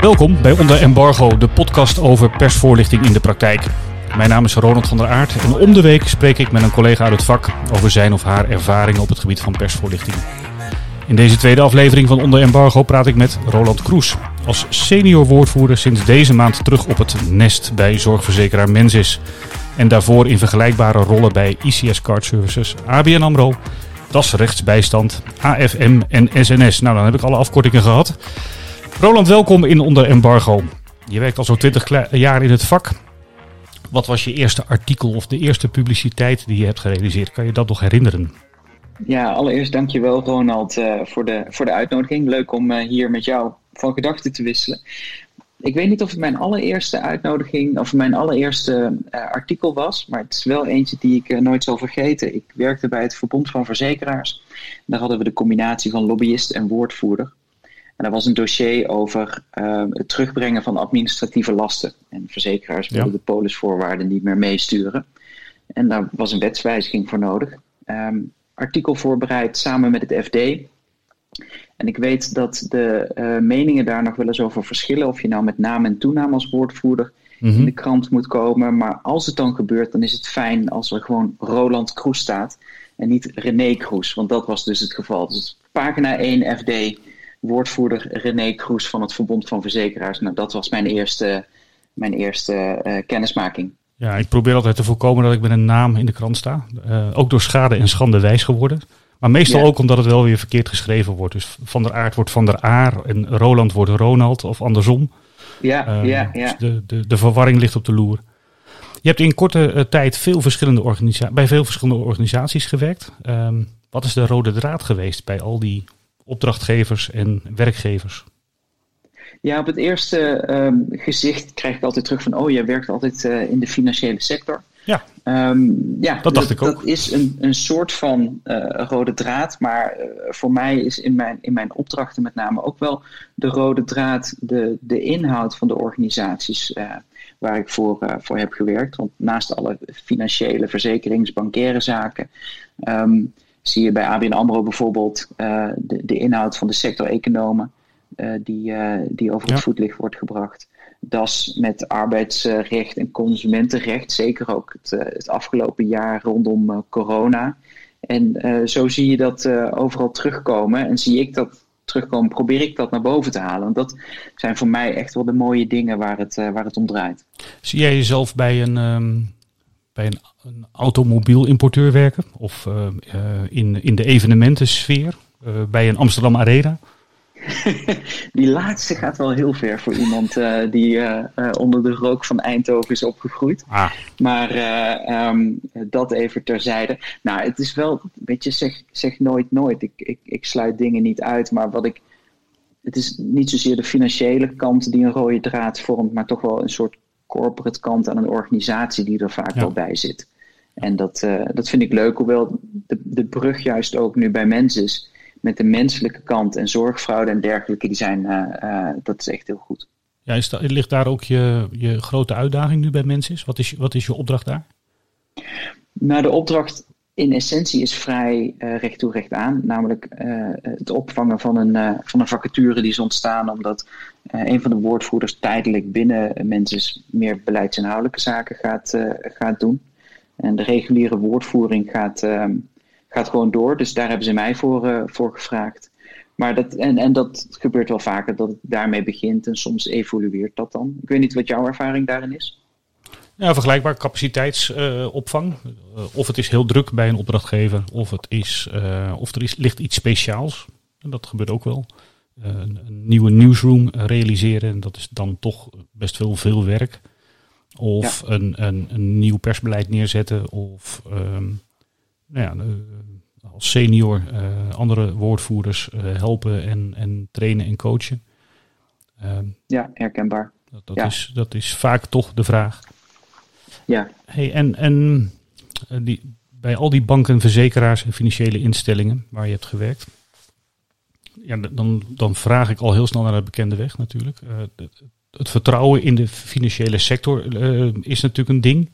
Welkom bij Onder Embargo, de podcast over persvoorlichting in de praktijk. Mijn naam is Ronald van der Aert en om de week spreek ik met een collega uit het vak over zijn of haar ervaringen op het gebied van persvoorlichting. In deze tweede aflevering van Onder Embargo praat ik met Roland Kroes. Als senior woordvoerder sinds deze maand terug op het nest bij zorgverzekeraar Menzis. En daarvoor in vergelijkbare rollen bij ICS Card Services, ABN AMRO, Das Rechtsbijstand, AFM en SNS. Nou, dan heb ik alle afkortingen gehad. Roland, welkom in Onder Embargo. Je werkt al zo'n 20 jaar in het vak. Wat was je eerste artikel of de eerste publiciteit die je hebt gerealiseerd? Kan je dat nog herinneren? Ja, allereerst dankjewel Ronald voor de uitnodiging. Leuk om hier met jou van gedachten te wisselen. Ik weet niet of het mijn allereerste uitnodiging of mijn allereerste artikel was. Maar het is wel eentje die ik nooit zal vergeten. Ik werkte bij het Verbond van Verzekeraars. Daar hadden we de combinatie van lobbyist en woordvoerder. En dat was een dossier over het terugbrengen van administratieve lasten. En verzekeraars wilden de polisvoorwaarden niet meer meesturen. En daar was een wetswijziging voor nodig. Artikel voorbereid samen met het FD. En ik weet dat de meningen daar nog wel eens over verschillen. Of je nou met naam en toenaam als woordvoerder in de krant moet komen. Maar als het dan gebeurt, dan is het fijn als er gewoon Roland Kroes staat. En niet René Kroes, want dat was dus het geval. Dus pagina 1 FD... woordvoerder René Kroes van het Verbond van Verzekeraars. Nou, dat was mijn eerste kennismaking. Ja, ik probeer altijd te voorkomen dat ik met een naam in de krant sta. Ook door schade en schande wijs geworden. Maar meestal ook omdat het wel weer verkeerd geschreven wordt. Dus Van der Aert wordt Van der Aar en Roland wordt Ronald of andersom. Ja. Dus de verwarring ligt op de loer. Je hebt in korte tijd bij veel verschillende organisaties gewerkt. Wat is de rode draad geweest bij al die opdrachtgevers en werkgevers? Ja, op het eerste gezicht krijg ik altijd terug van... oh, jij werkt altijd in de financiële sector. Ja, dat dacht ik ook. Dat is een soort van rode draad. Maar voor mij is in mijn opdrachten met name ook wel de rode draad... de inhoud van de organisaties waar ik voor heb gewerkt. Want naast alle financiële, verzekerings, bankaire zaken... zie je bij ABN AMRO bijvoorbeeld de inhoud van de sector-economen die over het voetlicht wordt gebracht. Das met arbeidsrecht en consumentenrecht, zeker ook het afgelopen jaar rondom corona. En zo zie je dat overal terugkomen en zie ik dat terugkomen, probeer ik dat naar boven te halen. Want dat zijn voor mij echt wel de mooie dingen waar het om draait. Zie jij jezelf bij een automobielimporteur werken of in de evenementensfeer bij een Amsterdam Arena? Die laatste gaat wel heel ver voor iemand die onder de rook van Eindhoven is opgegroeid. Ah. Maar dat even terzijde. Nou, het is wel, weet je, zeg nooit. Ik sluit dingen niet uit, maar het is niet zozeer de financiële kant die een rode draad vormt, maar toch wel een soort corporate kant aan een organisatie die er vaak wel bij zit. En dat vind ik leuk, hoewel de brug juist ook nu bij mensen is, met de menselijke kant en zorgfraude en dergelijke, die zijn, dat is echt heel goed. Ja, ligt daar ook je grote uitdaging nu bij mensen? Wat is je opdracht daar? Nou, de opdracht in essentie is vrij recht toe recht aan. Namelijk het opvangen van een vacature die is ontstaan omdat een van de woordvoerders tijdelijk binnen mensen meer beleidsinhoudelijke zaken gaat doen. En de reguliere woordvoering gaat gewoon door. Dus daar hebben ze mij voor gevraagd. Maar dat gebeurt wel vaker dat het daarmee begint en soms evolueert dat dan. Ik weet niet wat jouw ervaring daarin is. Ja, vergelijkbaar capaciteitsopvang. Of het is heel druk bij een opdrachtgever, of het is, ligt iets speciaals. En dat gebeurt ook wel. Een nieuwe newsroom realiseren, en dat is dan toch best veel werk. Of een nieuw persbeleid neerzetten, of als senior andere woordvoerders helpen en trainen en coachen. Herkenbaar. Dat is vaak toch de vraag. Ja. Hey, en bij al die banken, verzekeraars en financiële instellingen waar je hebt gewerkt, ja, dan vraag ik al heel snel naar de bekende weg natuurlijk. Het vertrouwen in de financiële sector is natuurlijk een ding.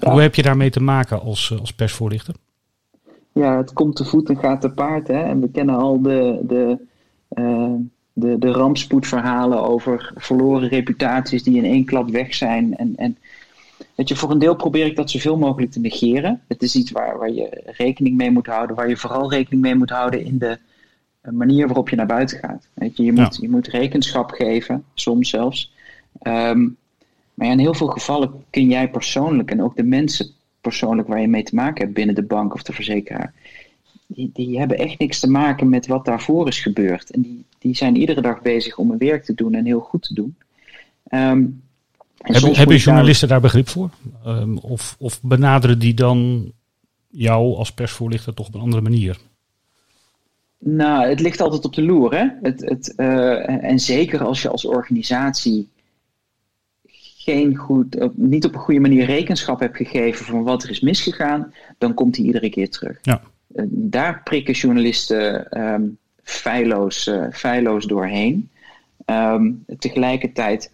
Hoe heb je daarmee te maken als persvoorlichter? Ja, het komt te voet en gaat te paard. Hè? En we kennen al de de rampspoedverhalen over verloren reputaties die in één klap weg zijn. En weet je, voor een deel probeer ik dat zoveel mogelijk te negeren. Het is iets waar je rekening mee moet houden. Waar je vooral rekening mee moet houden in de manier waarop je naar buiten gaat. Weet je, je moet rekenschap geven, soms zelfs. Maar ja, in heel veel gevallen kun jij persoonlijk en ook de mensen persoonlijk waar je mee te maken hebt binnen de bank of de verzekeraar, die hebben echt niks te maken met wat daarvoor is gebeurd. En die zijn iedere dag bezig om hun werk te doen en heel goed te doen. Hebben journalisten daar begrip voor? Of benaderen die dan jou als persvoorlichter toch op een andere manier? Nou, het ligt altijd op de loer, hè? En zeker als je als organisatie niet op een goede manier rekenschap hebt gegeven van wat er is misgegaan, dan komt die iedere keer terug. Ja. Daar prikken journalisten feilloos doorheen. Tegelijkertijd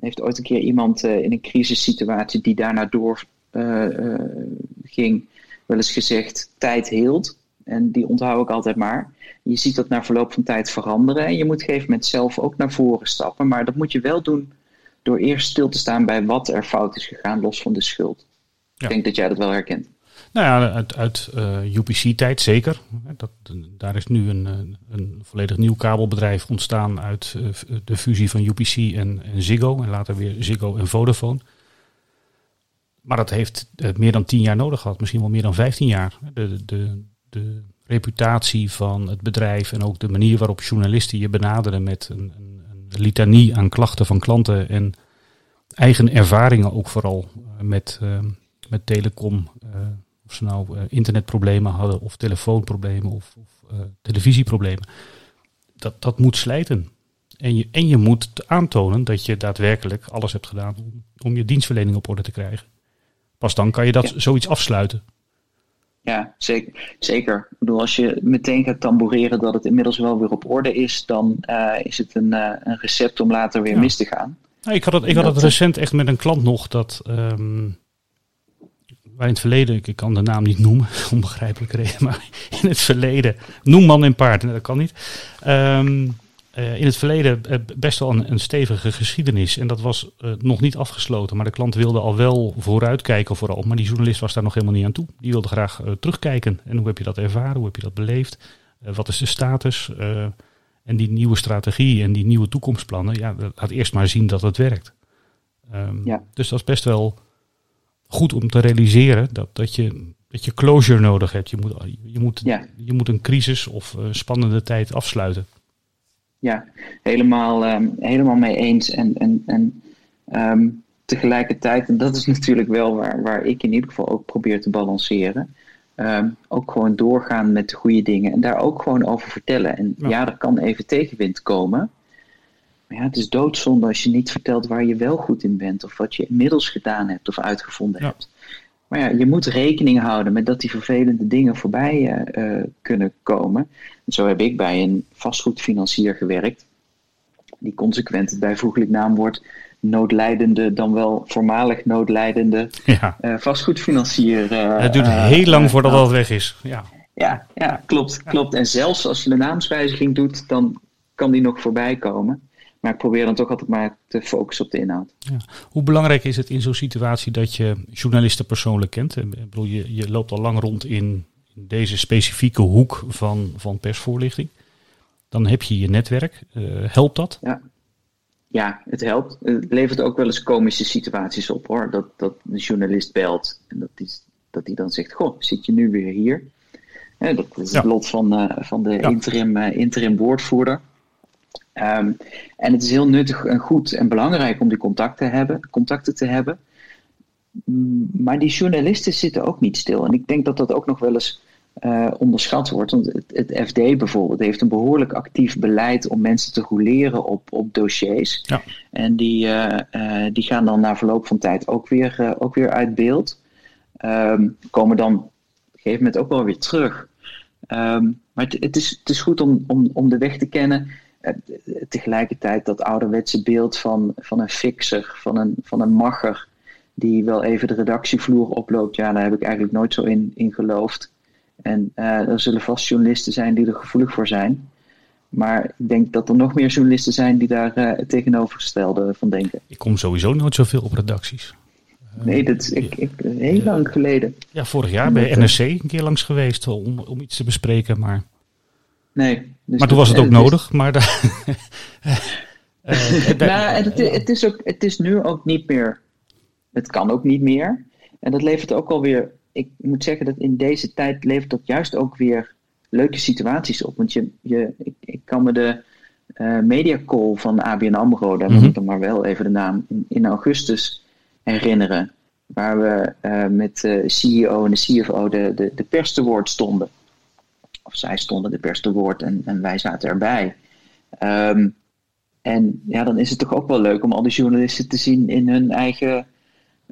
heeft ooit een keer iemand in een crisissituatie die daarna door ging, wel eens gezegd, tijd heelt. En die onthoud ik altijd maar. Je ziet dat na verloop van tijd veranderen. En je moet op een gegeven moment zelf ook naar voren stappen. Maar dat moet je wel doen door eerst stil te staan bij wat er fout is gegaan, los van de schuld. Ja. Ik denk dat jij dat wel herkent. Nou ja, uit UPC-tijd zeker. Daar is nu een volledig nieuw kabelbedrijf ontstaan uit de fusie van UPC en Ziggo. En later weer Ziggo en Vodafone. Maar dat heeft meer dan 10 jaar nodig gehad. Misschien wel meer dan 15 jaar. De reputatie van het bedrijf en ook de manier waarop journalisten je benaderen met een litanie aan klachten van klanten en eigen ervaringen ook vooral met telecom. Of ze nou internetproblemen hadden of telefoonproblemen of televisieproblemen. Dat moet slijten. En je moet aantonen dat je daadwerkelijk alles hebt gedaan om je dienstverlening op orde te krijgen. Pas dan kan je zoiets afsluiten. Ja, zeker. Ik bedoel, als je meteen gaat tamboureren dat het inmiddels wel weer op orde is, dan is het een recept om later weer mis te gaan. Nou, ik had het recent echt met een klant nog dat in het verleden, ik kan de naam niet noemen, onbegrijpelijke reden, maar in het verleden, noem man en paard, dat kan niet. In het verleden best wel een stevige geschiedenis en dat was nog niet afgesloten, maar de klant wilde al wel vooruitkijken vooral, maar die journalist was daar nog helemaal niet aan toe. Die wilde graag terugkijken en hoe heb je dat ervaren, hoe heb je dat beleefd, wat is de status en die nieuwe strategie en die nieuwe toekomstplannen, laat eerst maar zien dat het werkt. Dus dat is best wel goed om te realiseren dat je closure nodig hebt. Je moet een crisis of spannende tijd afsluiten. Ja, helemaal mee eens. En tegelijkertijd, en dat is natuurlijk wel waar ik in ieder geval ook probeer te balanceren. Ook gewoon doorgaan met de goede dingen en daar ook gewoon over vertellen. En ja, er kan even tegenwind komen. Ja, het is doodzonde als je niet vertelt waar je wel goed in bent. Of wat je inmiddels gedaan hebt of uitgevonden hebt. Maar ja, je moet rekening houden met dat die vervelende dingen voorbij kunnen komen. En zo heb ik bij een vastgoedfinancier gewerkt. Die consequent het bijvoeglijk naamwoord noodlijdende, dan wel voormalig noodlijdende vastgoedfinancier. Het duurt heel lang voordat dat weg is. Ja, klopt. En zelfs als je de naamswijziging doet, dan kan die nog voorbij komen. Maar ik probeer dan toch altijd maar te focussen op de inhoud. Ja. Hoe belangrijk is het in zo'n situatie dat je journalisten persoonlijk kent? Ik bedoel, je loopt al lang rond in deze specifieke hoek van persvoorlichting. Dan heb je je netwerk. Helpt dat? Ja, het helpt. Het levert ook wel eens komische situaties op, hoor. Dat de journalist belt en dat die dan zegt, goh, zit je nu weer hier? Ja, dat is het lot van de interim woordvoerder. En het is heel nuttig en goed en belangrijk om die contacten te hebben. Maar die journalisten zitten ook niet stil. En ik denk dat dat ook nog wel eens onderschat wordt. Want het FD bijvoorbeeld heeft een behoorlijk actief beleid om mensen te rouleren op dossiers. Ja. En die gaan dan na verloop van tijd ook weer uit beeld. Komen dan op een gegeven moment ook wel weer terug. Maar het is goed om de weg te kennen. Tegelijkertijd dat ouderwetse beeld van een fixer, van een macher die wel even de redactievloer oploopt. Ja, daar heb ik eigenlijk nooit zo in geloofd. En er zullen vast journalisten zijn die er gevoelig voor zijn. Maar ik denk dat er nog meer journalisten zijn die daar het tegenovergestelde van denken. Ik kom sowieso nooit zoveel op redacties. Nee, dat is heel lang geleden. Ja, vorig jaar bij NRC een keer langs geweest om iets te bespreken, maar... Nee. Dus maar toen was het ook nodig, maar... Het is nu ook niet meer... Het kan ook niet meer. En dat levert ook alweer... Ik moet zeggen dat in deze tijd levert dat juist ook weer leuke situaties op. Want ik kan me de mediacall van ABN AMRO... daar moet ik dan maar wel even de naam in augustus herinneren. Waar we met de CEO en de CFO de pers te woord stonden. Of zij stonden de pers te woord en wij zaten erbij. En ja, dan is het toch ook wel leuk om al die journalisten te zien in hun eigen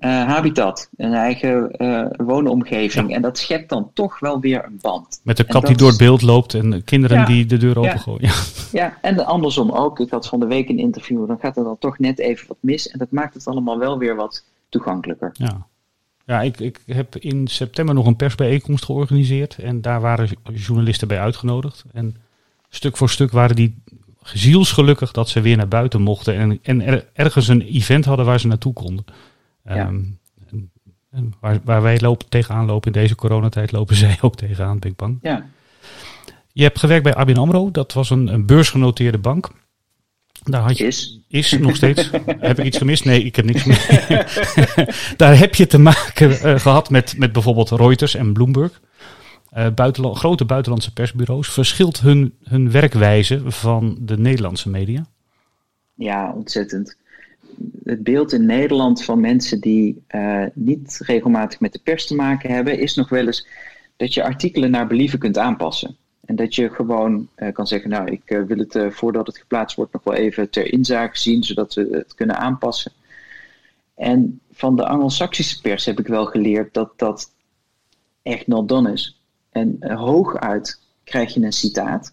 habitat. Hun eigen woonomgeving. Ja. En dat schept dan toch wel weer een band. Met de kat die door het beeld loopt en kinderen die de deur opengooien. Ja. Ja, en andersom ook. Ik had van de week een interview. Dan gaat er dan toch net even wat mis. En dat maakt het allemaal wel weer wat toegankelijker. Ja. Ja, ik heb in september nog een persbijeenkomst georganiseerd. En daar waren journalisten bij uitgenodigd. En stuk voor stuk waren die zielsgelukkig dat ze weer naar buiten mochten. En ergens een event hadden waar ze naartoe konden. Ja. En waar wij tegenaan lopen in deze coronatijd, lopen zij ook tegenaan, ben ik bang. Ja. Je hebt gewerkt bij ABN AMRO. Dat was een beursgenoteerde bank. Daar had je, is nog steeds. Heb ik iets gemist? Nee, ik heb niks meer. Daar heb je te maken gehad met bijvoorbeeld Reuters en Bloomberg. Grote buitenlandse persbureaus. Verschilt hun werkwijze van de Nederlandse media? Ja, ontzettend. Het beeld in Nederland van mensen die niet regelmatig met de pers te maken hebben... is nog wel eens dat je artikelen naar believen kunt aanpassen. En dat je gewoon kan zeggen, nou, ik wil het voordat het geplaatst wordt nog wel even ter inzage zien, zodat we het kunnen aanpassen. En van de Anglo-Saxische pers heb ik wel geleerd dat dat echt not done is. En hooguit krijg je een citaat.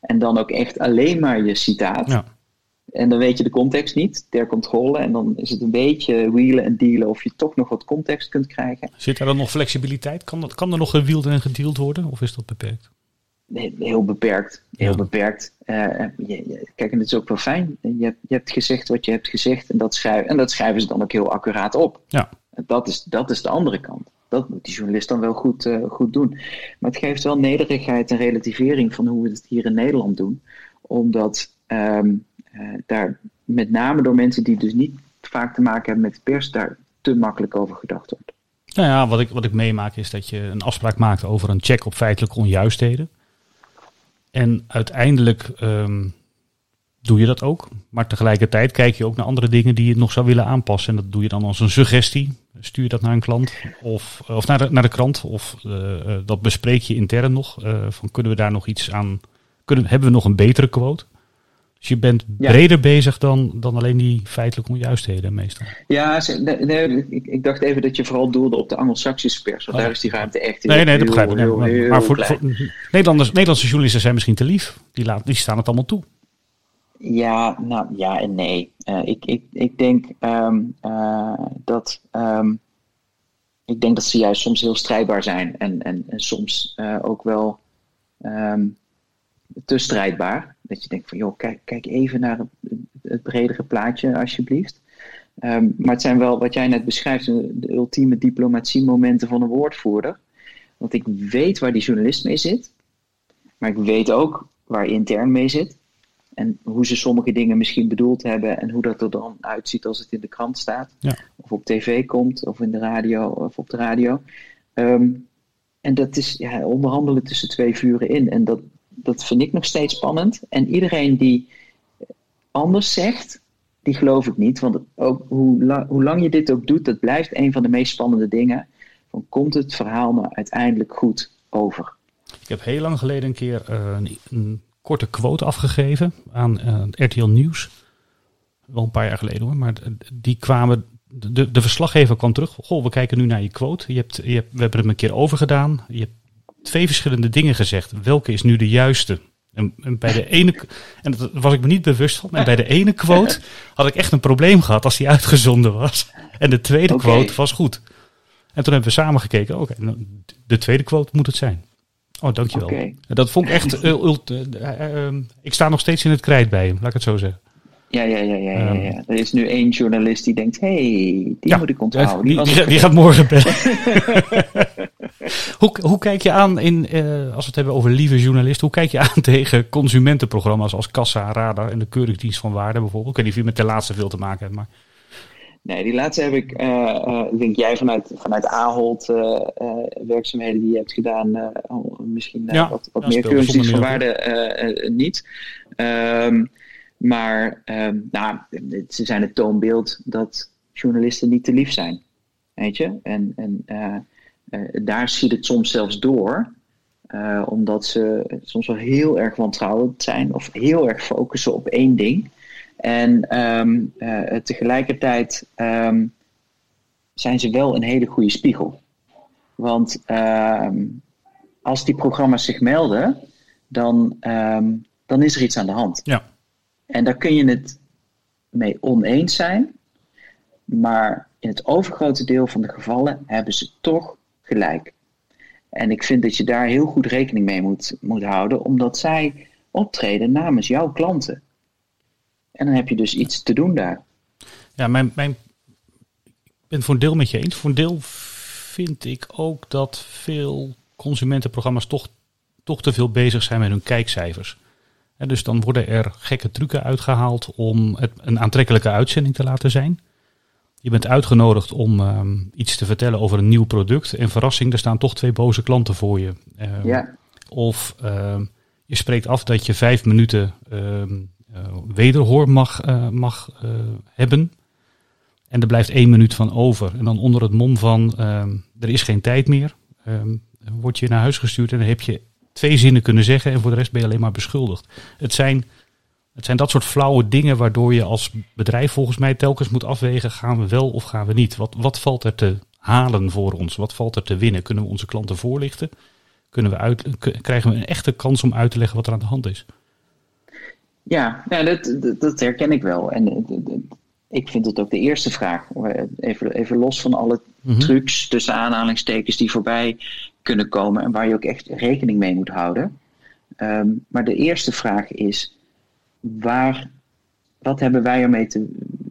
En dan ook echt alleen maar je citaat. Ja. En dan weet je de context niet, ter controle. En dan is het een beetje wielen en dealen of je toch nog wat context kunt krijgen. Zit er dan nog flexibiliteit? Kan er nog gewield en gedeeld worden? Of is dat beperkt? Heel beperkt. Heel beperkt. Kijk, en het is ook wel fijn. Je hebt gezegd wat je hebt gezegd. En dat schrijven ze dan ook heel accuraat op. Ja. Dat is de andere kant. Dat moet die journalist dan wel goed doen. Maar het geeft wel nederigheid en relativering van hoe we het hier in Nederland doen. Omdat daar met name door mensen die dus niet vaak te maken hebben met de pers, daar te makkelijk over gedacht wordt. Nou ja, wat ik meemaak is dat je een afspraak maakt over een check op feitelijke onjuistheden. En uiteindelijk doe je dat ook. Maar tegelijkertijd kijk je ook naar andere dingen die je nog zou willen aanpassen. En dat doe je dan als een suggestie. Stuur je dat naar een klant of naar de krant. Of dat bespreek je intern nog. Van kunnen we daar nog iets aan... Hebben we nog een betere quote? Dus je bent breder bezig dan alleen die feitelijke onjuistheden meestal. Ja, ik dacht even dat je vooral doelde op de Anglo-Saxische pers. Want daar is die ruimte echt in. Nee, dat begrijp ik. Maar voor Nederlandse journalisten zijn misschien te lief. Die staan het allemaal toe. Ja, nou ja en nee. Ik denk dat ze juist soms heel strijdbaar zijn. En soms ook wel te strijdbaar. Dat je denkt van, joh, kijk even naar het bredere plaatje alsjeblieft. Maar het zijn wel, wat jij net beschrijft, de ultieme diplomatie-momenten van een woordvoerder. Want ik weet waar die journalist mee zit. Maar ik weet ook waar intern mee zit. En hoe ze sommige dingen misschien bedoeld hebben. En hoe dat er dan uitziet als het in de krant staat. Ja. Of op tv komt. Of in de radio. Of op de radio. En dat is onderhandelen tussen twee vuren in. En dat vind ik nog steeds spannend. En iedereen die anders zegt, die geloof ik niet. Want ook hoe lang je dit ook doet, dat blijft een van de meest spannende dingen. Van komt het verhaal nou uiteindelijk goed over? Ik heb heel lang geleden een keer een korte quote afgegeven aan RTL Nieuws. Wel een paar jaar geleden hoor. Maar die kwamen... De verslaggever kwam terug. Goh, we kijken nu naar je quote. We hebben hem een keer overgedaan. Je hebt 2 verschillende dingen gezegd. Welke is nu de juiste? En bij de ene... En dat was ik me niet bewust van. En bij de ene quote had ik echt een probleem gehad als die uitgezonden was. En de tweede quote was goed. En toen hebben we samen gekeken. Oké, de tweede quote moet het zijn. Oh, dankjewel. Okay. Dat vond ik echt... ik sta nog steeds in het krijt bij hem, laat ik het zo zeggen. Ja. Er is nu één journalist die denkt... die moet ik onthouden. Die gaat morgen bellen. Hoe kijk je aan in... als we het hebben over lieve journalisten... hoe kijk je aan tegen consumentenprogramma's... als Kassa, Radar en de Keurigdienst van Waarde bijvoorbeeld? Ik weet niet of je met de laatste veel te maken hebt, maar... Nee, die laatste heb ik, denk jij vanuit Ahold werkzaamheden die je hebt gedaan, wat meer Keurigdienst van Waarde niet. Ze zijn het toonbeeld dat journalisten niet te lief zijn, weet je. En daar ziet het soms zelfs door, omdat ze soms wel heel erg wantrouwend zijn of heel erg focussen op één ding. En tegelijkertijd zijn ze wel een hele goede spiegel. Want als die programma's zich melden, dan is er iets aan de hand. Ja. En daar kun je het mee oneens zijn. Maar in het overgrote deel van de gevallen hebben ze toch gelijk. En ik vind dat je daar heel goed rekening mee moet houden. Omdat zij optreden namens jouw klanten. En dan heb je dus iets te doen daar. Ja, ik ben het voor een deel met je eens. Voor een deel vind ik ook dat veel consumentenprogramma's toch te veel bezig zijn met hun kijkcijfers. En dus dan worden er gekke trucken uitgehaald om het een aantrekkelijke uitzending te laten zijn. Je bent uitgenodigd om iets te vertellen over een nieuw product. En verrassing, er staan toch twee boze klanten voor je. Of je spreekt af dat je 5 minuten... wederhoor mag hebben. En er blijft 1 minuut van over. En dan onder het mom van er is geen tijd meer. Word je naar huis gestuurd en dan heb je 2 zinnen kunnen zeggen. En voor de rest ben je alleen maar beschuldigd. Het zijn dat soort flauwe dingen waardoor je als bedrijf volgens mij telkens moet afwegen. Gaan we wel of gaan we niet? Wat valt er te halen voor ons? Wat valt er te winnen? Kunnen we onze klanten voorlichten? Krijgen we een echte kans om uit te leggen wat er aan de hand is? Ja, dat herken ik wel. En ik vind het ook de eerste vraag. Even los van alle trucs tussen aanhalingstekens die voorbij kunnen komen. En waar je ook echt rekening mee moet houden. Maar de eerste vraag is, wat hebben wij ermee te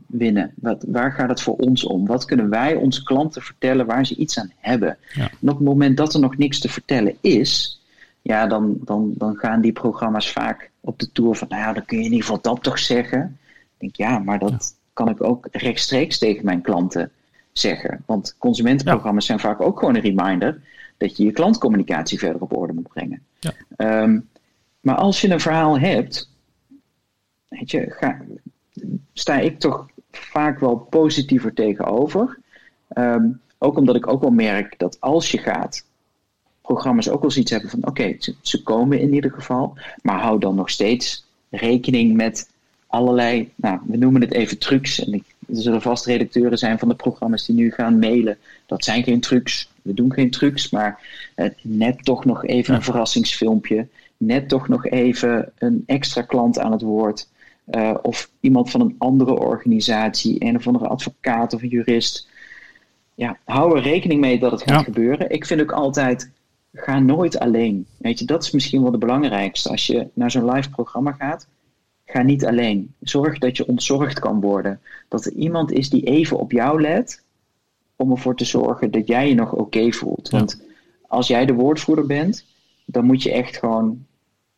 winnen? Waar gaat het voor ons om? Wat kunnen wij onze klanten vertellen waar ze iets aan hebben? Ja. En op het moment dat er nog niks te vertellen is... Ja, dan gaan die programma's vaak op de toer van... dan kun je in ieder geval dat toch zeggen. Ik denk, maar dat kan ik ook rechtstreeks tegen mijn klanten zeggen. Want consumentenprogramma's zijn vaak ook gewoon een reminder... dat je je klantcommunicatie verder op orde moet brengen. Ja. Maar als je een verhaal hebt... Weet je, sta ik toch vaak wel positiever tegenover. Ook omdat ik ook wel merk dat als je gaat... programma's ook wel eens iets hebben van... ze komen in ieder geval... maar hou dan nog steeds rekening met allerlei... we noemen het even trucs... en er zullen vast redacteuren zijn van de programma's... die nu gaan mailen... dat zijn geen trucs, we doen geen trucs... maar net toch nog even een verrassingsfilmpje... net toch nog even een extra klant aan het woord... of iemand van een andere organisatie... een of andere advocaat of een jurist... hou er rekening mee dat het gaat gebeuren... Ik vind ook altijd... Ga nooit alleen. Weet je, dat is misschien wel de belangrijkste. Als je naar zo'n live programma gaat, ga niet alleen. Zorg dat je ontzorgd kan worden. Dat er iemand is die even op jou let, om ervoor te zorgen dat jij je nog oké voelt. Want als jij de woordvoerder bent, dan moet je echt gewoon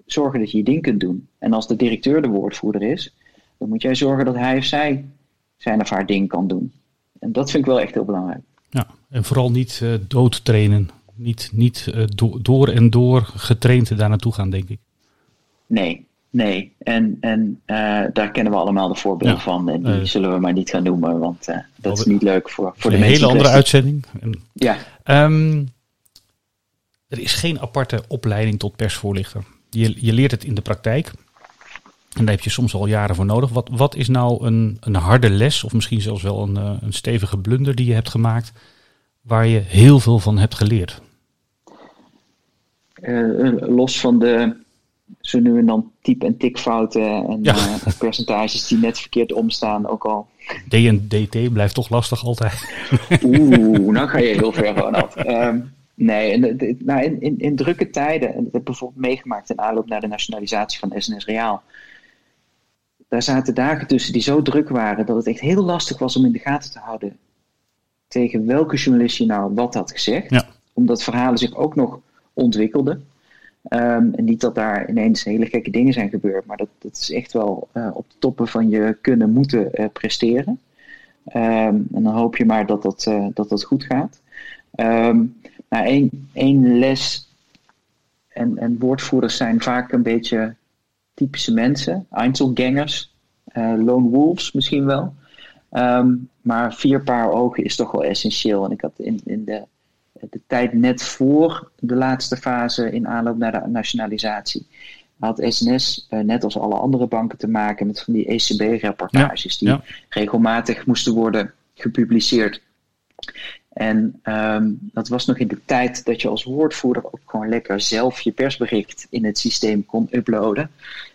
zorgen dat je je ding kunt doen. En als de directeur de woordvoerder is, dan moet jij zorgen dat hij of zij zijn of haar ding kan doen. En dat vind ik wel echt heel belangrijk. Ja, en vooral niet doodtrainen. Niet door en door getraind daar naartoe gaan, denk ik. Nee. En daar kennen we allemaal de voorbeelden van. En die zullen we maar niet gaan noemen, want dat is niet leuk voor de mensen. Een hele andere uitzending. Ja. Er is geen aparte opleiding tot persvoorlichter. Je leert het in de praktijk. En daar heb je soms al jaren voor nodig. Wat is nou een harde les, of misschien zelfs wel een stevige blunder die je hebt gemaakt... waar je heel veel van hebt geleerd? Los van de zo nu en dan type- en tikfouten en percentages die net verkeerd omstaan ook al. D en DT blijft toch lastig altijd. Nou ga je heel ver van af. Nee, in drukke tijden, en dat heb ik bijvoorbeeld meegemaakt in aanloop naar de nationalisatie van SNS Reaal. Daar zaten dagen tussen die zo druk waren dat het echt heel lastig was om in de gaten te houden tegen welke journalist je nou wat had gezegd. Ja. Omdat verhalen zich ook nog ontwikkelden. En niet dat daar ineens hele gekke dingen zijn gebeurd, maar dat is echt wel op de toppen van je kunnen moeten presteren. En dan hoop je maar dat goed gaat. Één les en woordvoerders zijn vaak een beetje typische mensen, Einzelgangers, lone wolves misschien wel. Maar 4 paar ogen is toch wel essentieel. En ik had in de tijd net voor de laatste fase in aanloop naar de nationalisatie, had SNS net als alle andere banken te maken met van die ECB-rapportages die regelmatig moesten worden gepubliceerd. En dat was nog in de tijd dat je als woordvoerder ook gewoon lekker zelf je persbericht in het systeem kon uploaden.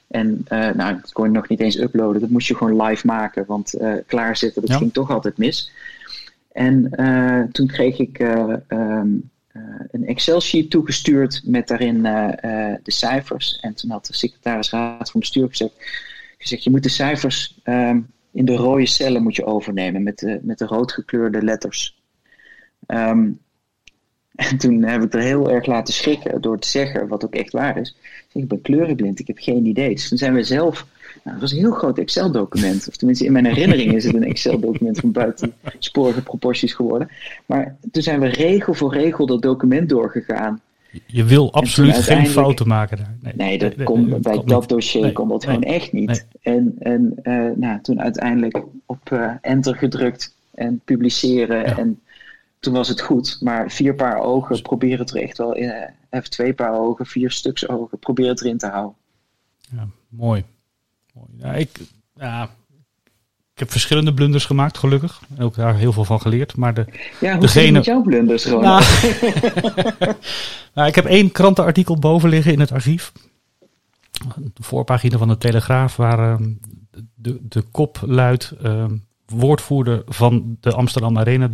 En dat kon je nog niet eens uploaden, dat moest je gewoon live maken, want klaarzetten, dat ging toch altijd mis. En toen kreeg ik een Excel-sheet toegestuurd met daarin de cijfers. En toen had de secretaris Raad van Bestuur gezegd je moet de cijfers in de rode cellen moet je overnemen met de roodgekleurde letters. En toen heb ik er heel erg laten schrikken door te zeggen, wat ook echt waar is. Ik ben kleurenblind, ik heb geen idee. Dus toen zijn we zelf... het was een heel groot Excel-document. Of tenminste, in mijn herinnering is het een Excel-document van buitensporige proporties geworden. Maar toen zijn we regel voor regel dat document doorgegaan. Je wil absoluut geen fouten maken daar. Nee, dat kon bij dat dossier kon dat gewoon echt niet. En toen uiteindelijk op enter gedrukt en publiceren en... Toen was het goed, maar 4 paar ogen probeer het er echt wel in. 2 paar ogen, 4 stuks ogen, probeer het erin te houden. Ja, mooi. Ik heb verschillende blunders gemaakt, gelukkig. Ook daar heel veel van geleerd. Maar hoe met jouw blunders gewoon? Ik heb 1 krantenartikel boven liggen in het archief. De voorpagina van de Telegraaf, waar de kop luidt... woordvoerder van de Amsterdam Arena, :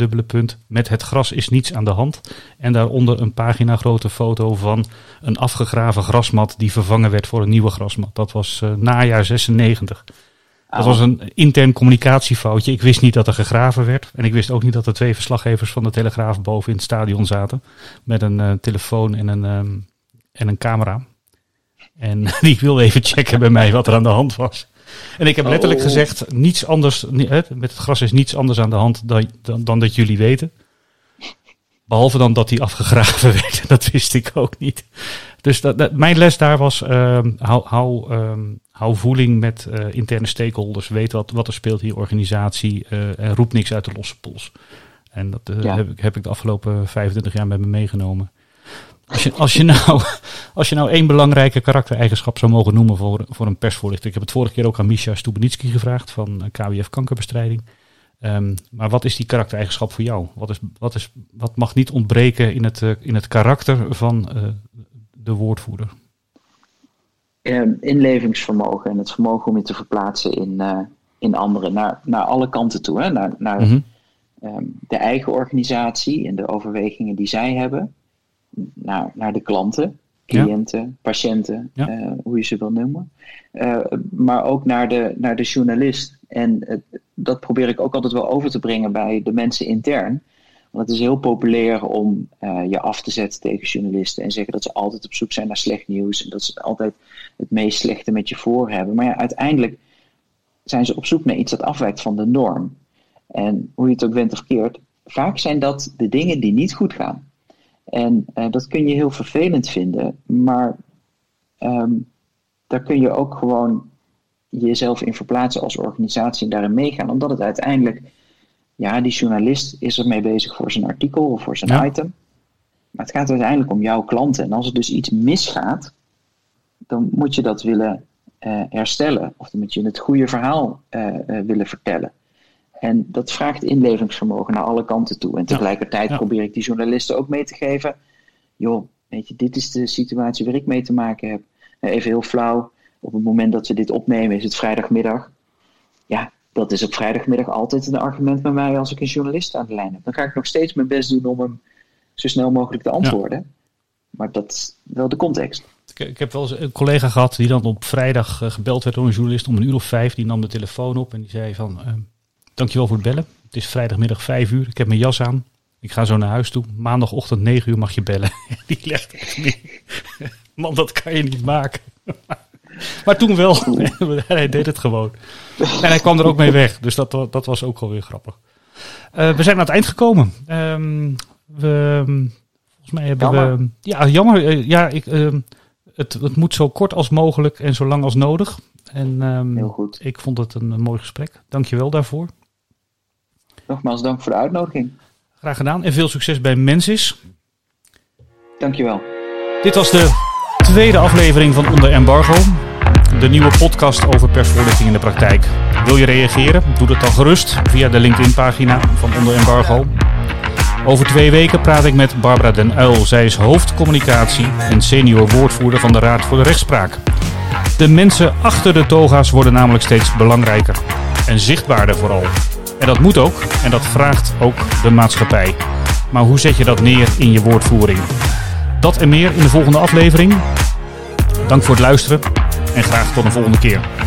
met het gras is niets aan de hand. En daaronder een pagina grote foto van een afgegraven grasmat die vervangen werd voor een nieuwe grasmat. Dat was najaar 96. Dat was een intern communicatiefoutje. Ik wist niet dat er gegraven werd. En ik wist ook niet dat er 2 verslaggevers van de Telegraaf boven in het stadion zaten. Met een telefoon en een camera. En die wilde even checken bij mij wat er aan de hand was. En ik heb letterlijk gezegd, niets anders, met het gras is niets anders aan de hand dan dat jullie weten. Behalve dan dat die afgegraven werd. Dat wist ik ook niet. Dus mijn les daar was, hou voeling met interne stakeholders. Weet wat er speelt in je organisatie en roep niks uit de losse pols. En dat heb ik de afgelopen 25 jaar met me meegenomen. Als je nou 1 belangrijke karaktereigenschap zou mogen noemen voor een persvoorlichter. Ik heb het vorige keer ook aan Misha Stubenitski gevraagd van KWF kankerbestrijding. Maar wat is die karaktereigenschap voor jou? Wat mag niet ontbreken in het karakter van de woordvoerder? Inlevingsvermogen en het vermogen om je te verplaatsen in anderen. Naar alle kanten toe. Hè? Naar mm-hmm. De eigen organisatie en de overwegingen die zij hebben. Naar de klanten, cliënten, patiënten, hoe je ze wil noemen. Maar ook naar de journalist. En dat probeer ik ook altijd wel over te brengen bij de mensen intern. Want het is heel populair om je af te zetten tegen journalisten. En zeggen dat ze altijd op zoek zijn naar slecht nieuws. En dat ze altijd het meest slechte met je voor hebben. Maar ja, uiteindelijk zijn ze op zoek naar iets dat afwijkt van de norm. En hoe je het ook went of keert. Vaak zijn dat de dingen die niet goed gaan. En dat kun je heel vervelend vinden, maar daar kun je ook gewoon jezelf in verplaatsen als organisatie en daarin meegaan. Omdat het uiteindelijk, die journalist is ermee bezig voor zijn artikel of voor zijn item. Maar het gaat uiteindelijk om jouw klanten. En als er dus iets misgaat, dan moet je dat willen herstellen. Of dan moet je het goede verhaal willen vertellen. En dat vraagt inlevingsvermogen naar alle kanten toe. En tegelijkertijd probeer ik die journalisten ook mee te geven. Joh, weet je, dit is de situatie waar ik mee te maken heb. Even heel flauw. Op het moment dat we dit opnemen is het vrijdagmiddag. Ja, dat is op vrijdagmiddag altijd een argument bij mij als ik een journalist aan de lijn heb. Dan ga ik nog steeds mijn best doen om hem zo snel mogelijk te antwoorden. Ja. Maar dat is wel de context. Ik heb wel eens een collega gehad die dan op vrijdag gebeld werd door een journalist om 17:00. Die nam de telefoon op en die zei van, dankjewel voor het bellen. Het is vrijdagmiddag 5:00. Ik heb mijn jas aan. Ik ga zo naar huis toe. Maandagochtend 9:00 mag je bellen. Die legt echt niet. Man, dat kan je niet maken. Maar toen wel. Hij deed het gewoon. En hij kwam er ook mee weg. Dus dat was ook wel weer grappig. We zijn aan het eind gekomen. Volgens mij hebben jammer. Ja, jammer. Het moet zo kort als mogelijk en zo lang als nodig. En heel goed. Ik vond het een mooi gesprek. Dank je wel daarvoor. Nogmaals dank voor de uitnodiging. Graag gedaan en veel succes bij Menzis. Dank je wel. Dit was de tweede aflevering van Onder Embargo. De nieuwe podcast over persvoorlichting in de praktijk. Wil je reageren? Doe dat dan gerust via de LinkedIn-pagina van Onder Embargo. Over 2 weken praat ik met Barbara den Uyl. Zij is hoofdcommunicatie en senior woordvoerder van de Raad voor de Rechtspraak. De mensen achter de toga's worden namelijk steeds belangrijker. En zichtbaarder vooral. En dat moet ook. En dat vraagt ook de maatschappij. Maar hoe zet je dat neer in je woordvoering? Dat en meer in de volgende aflevering. Dank voor het luisteren. En graag tot een volgende keer.